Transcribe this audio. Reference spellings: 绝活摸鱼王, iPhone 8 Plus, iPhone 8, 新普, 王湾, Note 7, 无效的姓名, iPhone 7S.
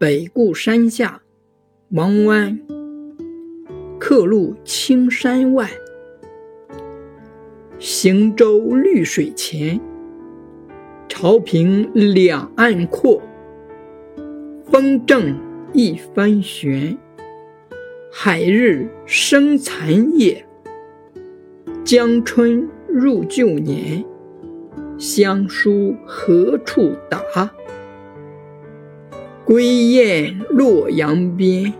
北固山下，王湾客路青山外，行舟绿水前，潮平两岸阔，风正一帆悬，海日生残夜，江春入旧年，乡书何处达？归雁洛阳边。